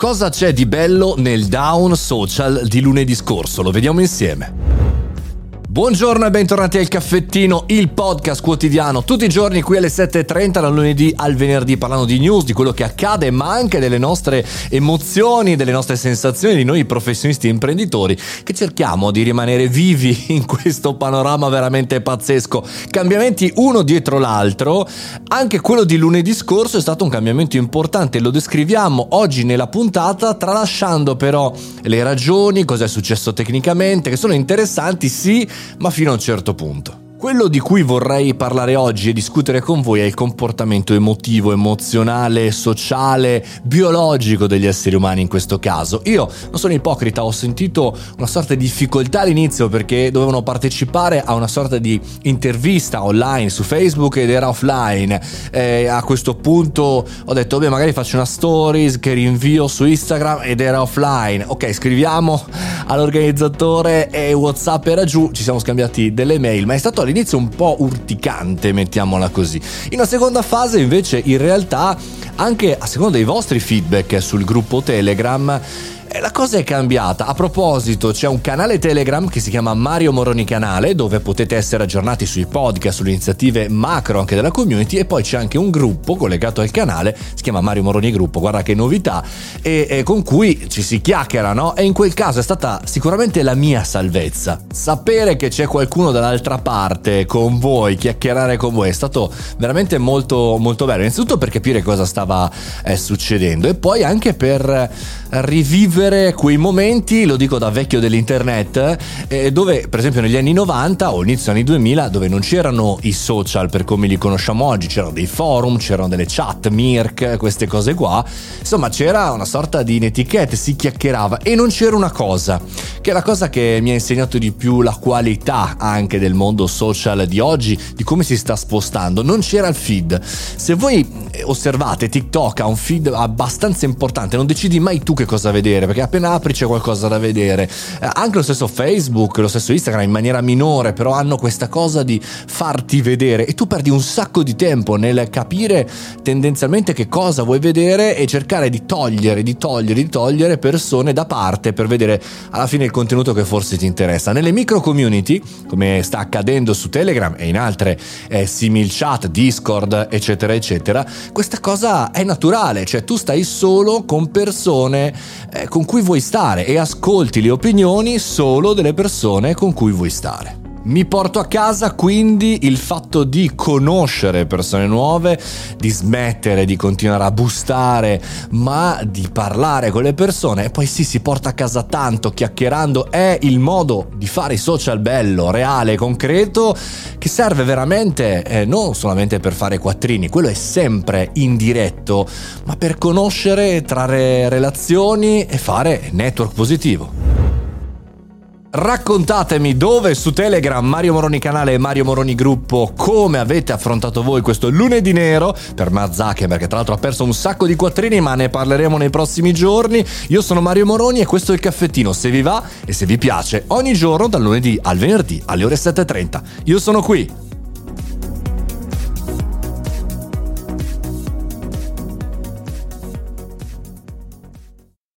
Cosa c'è di bello nel Down Social di lunedì scorso? Lo vediamo insieme. Buongiorno e bentornati al Caffettino, il podcast quotidiano, tutti i giorni qui alle 7.30, dal lunedì al venerdì, parlando di news, di quello che accade, ma anche delle nostre emozioni, delle nostre sensazioni, di noi professionisti e imprenditori che cerchiamo di rimanere vivi in questo panorama veramente pazzesco. Cambiamenti uno dietro l'altro, anche quello di lunedì scorso è stato un cambiamento importante, lo descriviamo oggi nella puntata, tralasciando però le ragioni, cosa è successo tecnicamente, che sono interessanti, sì, ma fino a un certo punto. Quello di cui vorrei parlare oggi e discutere con voi è il comportamento emotivo, emozionale, sociale, biologico degli esseri umani in questo caso. Io non sono ipocrita, ho sentito una sorta di difficoltà all'inizio perché dovevano partecipare a una sorta di intervista online su Facebook ed era offline. A questo punto ho detto, beh, magari faccio una stories che rinvio su Instagram ed era offline. Ok, scriviamo all'organizzatore e WhatsApp era giù, ci siamo scambiati delle mail, ma è stato all'inizio un po' urticante, mettiamola così. In una seconda fase invece, in realtà, anche a seconda dei vostri feedback sul gruppo Telegram, la cosa è cambiata. A proposito, c'è un canale Telegram che si chiama Mario Moroni Canale, dove potete essere aggiornati sui podcast, sulle iniziative macro anche della community, e poi c'è anche un gruppo collegato al canale, si chiama Mario Moroni Gruppo, guarda che novità, e con cui ci si chiacchiera, no? E in quel caso è stata sicuramente la mia salvezza. Sapere che c'è qualcuno dall'altra parte con voi, chiacchierare con voi, è stato veramente molto molto bello, innanzitutto per capire cosa stava succedendo e poi anche per rivivere quei momenti, lo dico da vecchio dell'internet, dove per esempio negli anni 90 o inizio anni 2000, dove non c'erano i social per come li conosciamo oggi, c'erano dei forum, c'erano delle chat, Mirk, queste cose qua, insomma c'era una sorta di etichette, si chiacchierava e non c'era una cosa, che è la cosa che mi ha insegnato di più la qualità anche del mondo social di oggi, di come si sta spostando, non c'era il feed. Se voi osservate, TikTok ha un feed abbastanza importante, non decidi mai tu che cosa vedere, perché appena apri c'è qualcosa da vedere. Anche lo stesso Facebook, lo stesso Instagram in maniera minore, però hanno questa cosa di farti vedere e tu perdi un sacco di tempo nel capire tendenzialmente che cosa vuoi vedere e cercare di togliere persone da parte per vedere alla fine il contenuto che forse ti interessa. Nelle micro community, come sta accadendo su Telegram e in altre simil chat, Discord, eccetera eccetera, questa cosa è naturale, cioè tu stai solo con persone con cui vuoi stare e ascolti le opinioni solo delle persone con cui vuoi stare. Mi porto a casa quindi il fatto di conoscere persone nuove, di smettere di continuare a bustare, ma di parlare con le persone. E poi sì, si porta a casa tanto chiacchierando, è il modo di fare i social bello, reale, concreto, che serve veramente non solamente per fare quattrini, quello è sempre indiretto, ma per conoscere, trarre relazioni e fare network positivo. Raccontatemi dove su Telegram, Mario Moroni Canale e Mario Moroni Gruppo, come avete affrontato voi questo lunedì nero per Marzakem, perché tra l'altro ha perso un sacco di quattrini, ma ne parleremo nei prossimi giorni. Io sono Mario Moroni e questo è il Caffettino, se vi va e se vi piace, ogni giorno dal lunedì al venerdì alle ore 7.30. Io sono qui.